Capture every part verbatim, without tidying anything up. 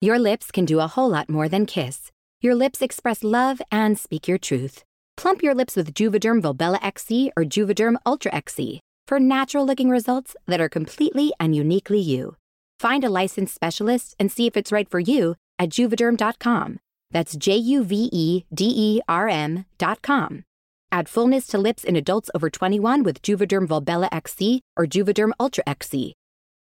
Your lips can do a whole lot more than kiss. Your lips express love and speak your truth. Plump your lips with Juvederm Volbella X C or Juvederm Ultra X C for natural-looking results that are completely and uniquely you. Find a licensed specialist and see if it's right for you at Juvederm dot com. That's J U V E D E R M dot com. Add fullness to lips in adults over twenty-one with Juvederm Volbella X C or Juvederm Ultra X C.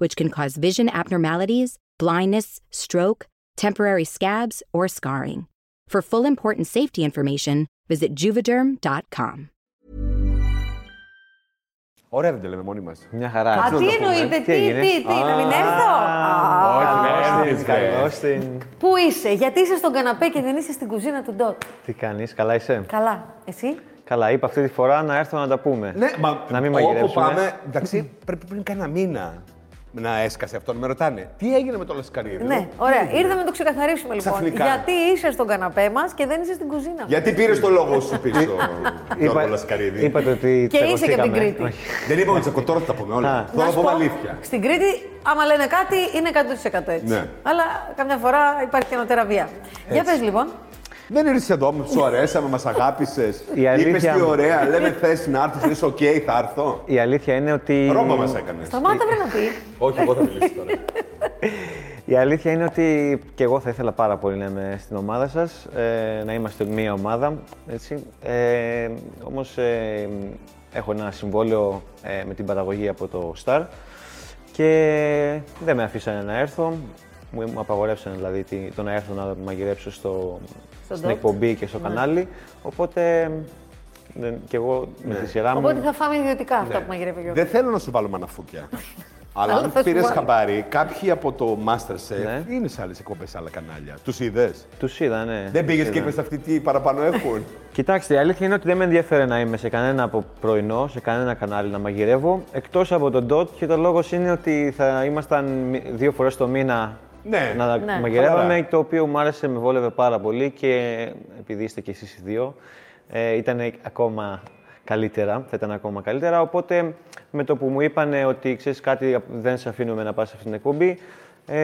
which can cause vision abnormalities, blindness, stroke, temporary scabs, or scarring. For full important safety information, visit Juvederm dot com. Ωραία δεν τα λέμε μόνοι μας. Μια χαρά. Α, τι εννοείται, τι, τι, τι, να μην έρθω. Όχι, καλώς την. Πού είσαι, γιατί είσαι στον καναπέ και δεν είσαι στην κουζίνα του Ντότ. Τι κάνεις, καλά είσαι. Καλά, εσύ. Καλά, είπα αυτή τη φορά να έρθω να τα πούμε. Ναι, μα να μην μαγειρέψουμε. Όπου πάμε, εντάξει, πρέπει πριν κάνα μήνα να έσκασε αυτόν. Με ρωτάνε, τι έγινε με το Λασκαρίδι. Ναι, ωραία. Ήρθαμε να το ξεκαθαρίσουμε λοιπόν. Ξαφνικά. Γιατί είσαι στον καναπέ μας και δεν είσαι στην κουζίνα μας. Γιατί πήρες το λόγο σου πίσω, Γιώργο Λασκαρίδι. Είπατε ότι. Και είσαι και από την Κρήτη. Δεν είπαμε ότι τσακωτόρθα τα πούμε όλα. Τώρα να πούμε αλήθεια. Στην Κρήτη, άμα λένε κάτι, είναι εκατό τοις εκατό έτσι. Ναι. Αλλά καμιά φορά υπάρχει και ανωτέρα βία. Για πες λοιπόν. Δεν ήρθες εδώ, σου αρέσαμε, μας αγάπησες. Είπες τι ωραία, λέμε θες να έρθεις, λες οκ, okay, θα έρθω. Η αλήθεια είναι ότι. Ρόμπα μας έκανες. Σταμάτα βρε να πει. Όχι, εγώ θα μιλήσω τώρα. Η αλήθεια είναι ότι και εγώ θα ήθελα πάρα πολύ να είμαι στην ομάδα σας, ε, να είμαστε μία ομάδα. Έτσι. Ε, όμως ε, έχω ένα συμβόλαιο ε, με την παραγωγή από το Star και δεν με αφήσανε να έρθω. Μου απαγορεύσαν δηλαδή το να έρθω να μαγειρέψω στο, στην εκπομπή και στο ναι. κανάλι. Οπότε και εγώ ναι. με τη σειρά μου. Οπότε θα φάμε ιδιωτικά ναι. αυτά που μαγειρεύει ο. Δεν θέλω να σου βάλω μαναφούκια. Αλλά αν πήρες χαμπάρι, κάποιοι από το MasterChef ναι. είναι σε άλλες εκπομπές, σε άλλα κανάλια. Τους είδες. Τους είδα, ναι. Δεν πήγες και είπες αυτοί τι παραπάνω έχουν. Κοιτάξτε, η αλήθεια είναι ότι δεν με ενδιαφέρει να είμαι σε κανένα από πρωινό, σε κανένα κανάλι να μαγειρεύω. Εκτός από τον Ντότ και το λόγος είναι ότι θα ήμασταν δύο φορές το μήνα. Ναι, να ναι. μαγειρεύαμε, το οποίο μου άρεσε, με βόλευε πάρα πολύ και επειδή είστε και εσείς οι δύο, ε, ήταν ακόμα καλύτερα, θα ήταν ακόμα καλύτερα, οπότε με το που μου είπανε ότι ξέρεις κάτι δεν σε αφήνουμε να πας σε αυτήν την εκπομπή, ε,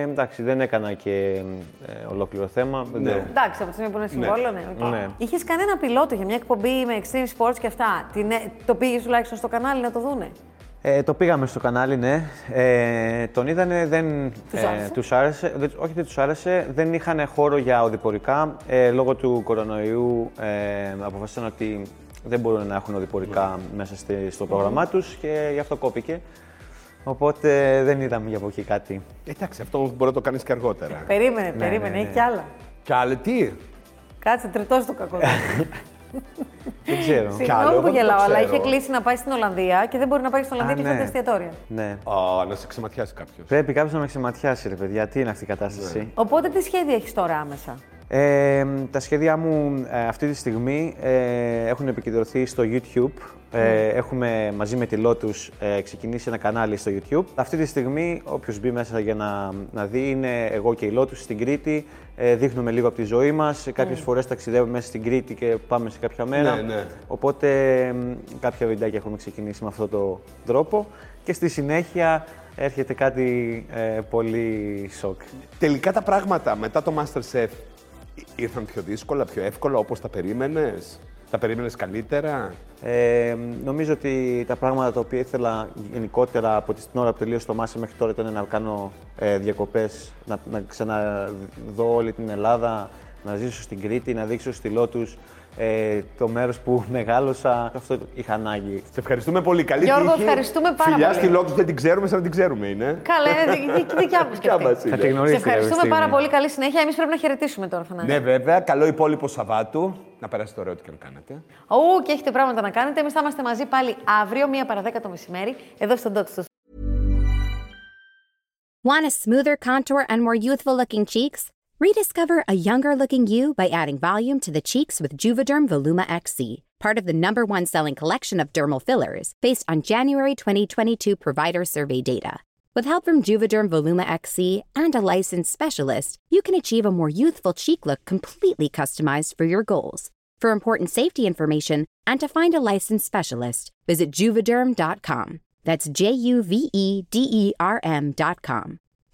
εντάξει, δεν έκανα και ε, ολόκληρο θέμα. Ναι. Δεν... Εντάξει, από τη στιγμή που είναι συμβόλαιο, ναι. ναι. ναι. Είχες κανένα πιλότο για μια εκπομπή με extreme sports και αυτά, την, το πήγες τουλάχιστον στο κανάλι να το δούνε. Ε, το πήγαμε στο κανάλι, ναι. Ε, τον είδανε, δεν τους άρεσε. Ε, τους άρεσε δε, όχι, δεν τους άρεσε. Δεν είχαν χώρο για οδηπορικά. Ε, λόγω του κορονοϊού ε, αποφάσισαν ότι δεν μπορούν να έχουν οδηπορικά mm. μέσα στη, στο πρόγραμμά mm. τους και γι' αυτό κόπηκε. Οπότε δεν είδαμε για από εκεί κάτι. Εντάξει, αυτό μπορεί να το κάνεις και αργότερα. Περίμενε, ναι, περίμενε, ναι, ναι. Κι άλλα. Κι άλλα τι. Κάτσε, τριτός το κακό. Δεν ξέρω. Συγγνώμη που γελάω, αλλά είχε κλείσει να πάει στην Ολλανδία και δεν μπορεί να πάει στην Ολλανδία και κλείσει τα εστιατόρια. Ναι. Α, να σε ξεματιάσει κάποιος. Πρέπει κάποιος να με ξεματιάσει, ρε παιδιά. Τι είναι αυτή η κατάσταση. Οπότε τι σχέδια έχεις τώρα άμεσα. Ε, τα σχέδιά μου ε, αυτή τη στιγμή ε, έχουν επικεντρωθεί στο YouTube. Ε, mm. Έχουμε μαζί με τη Lotus ε, ξεκινήσει ένα κανάλι στο YouTube. Αυτή τη στιγμή, όποιος μπει μέσα για να, να δει, είναι εγώ και η Lotus στην Κρήτη. Ε, δείχνουμε λίγο από τη ζωή μας. Κάποιες mm. φορές ταξιδεύουμε μέσα στην Κρήτη και πάμε σε κάποια μέρα. Ναι, ναι. Οπότε ε, κάποια βιντεάκια έχουμε ξεκινήσει με αυτόν τον τρόπο. Και στη συνέχεια έρχεται κάτι ε, πολύ σοκ. Τελικά τα πράγματα μετά το MasterChef. Ήρθαν πιο δύσκολα, πιο εύκολα, όπως τα περίμενες, τα περίμενες καλύτερα. Ε, νομίζω ότι τα πράγματα τα οποία ήθελα γενικότερα από την ώρα που τελείωσε το Μάστερ μέχρι τώρα ήταν να κάνω ε, διακοπές, να, να ξαναδώ όλη την Ελλάδα, να ζήσω στην Κρήτη, να δείξω στη Lotus ε, το μέρος που μεγάλωσα. Αυτό είχα ανάγκη. Σε ευχαριστούμε πολύ. Καλή τύχη. Γιώργο, ευχαριστούμε πάρα Φιλιά πολύ. Φιλιά στη Lotus, δεν την ξέρουμε σαν να την ξέρουμε είναι. Καλά, είναι δικιά μας και αυτή. Θα την γνωρίσετε. Σε ευχαριστούμε πάρα πολύ. Καλή συνέχεια. Εμείς πρέπει να χαιρετήσουμε τώρα, Θανάση. Ναι, βέβαια. Καλό υπόλοιπο Σαββάτου. Να περάσετε ωραίο ό,τι και να κάνετε. Ου, και έχετε πράγματα να κάνετε. Εμείς θα είμαστε μαζί πάλι αύριο, μία παρά δέκα το μεσημέρι, εδώ στον Lotus. Want a smoother contour and more youthful looking cheeks? Rediscover a younger-looking you by adding volume to the cheeks with Juvederm Voluma X C, part of the number one selling collection of dermal fillers based on January twenty twenty-two provider survey data. With help from Juvederm Voluma X C and a licensed specialist, you can achieve a more youthful cheek look completely customized for your goals. For important safety information and to find a licensed specialist, visit Juvederm dot com. That's J U V E D E R M dot com.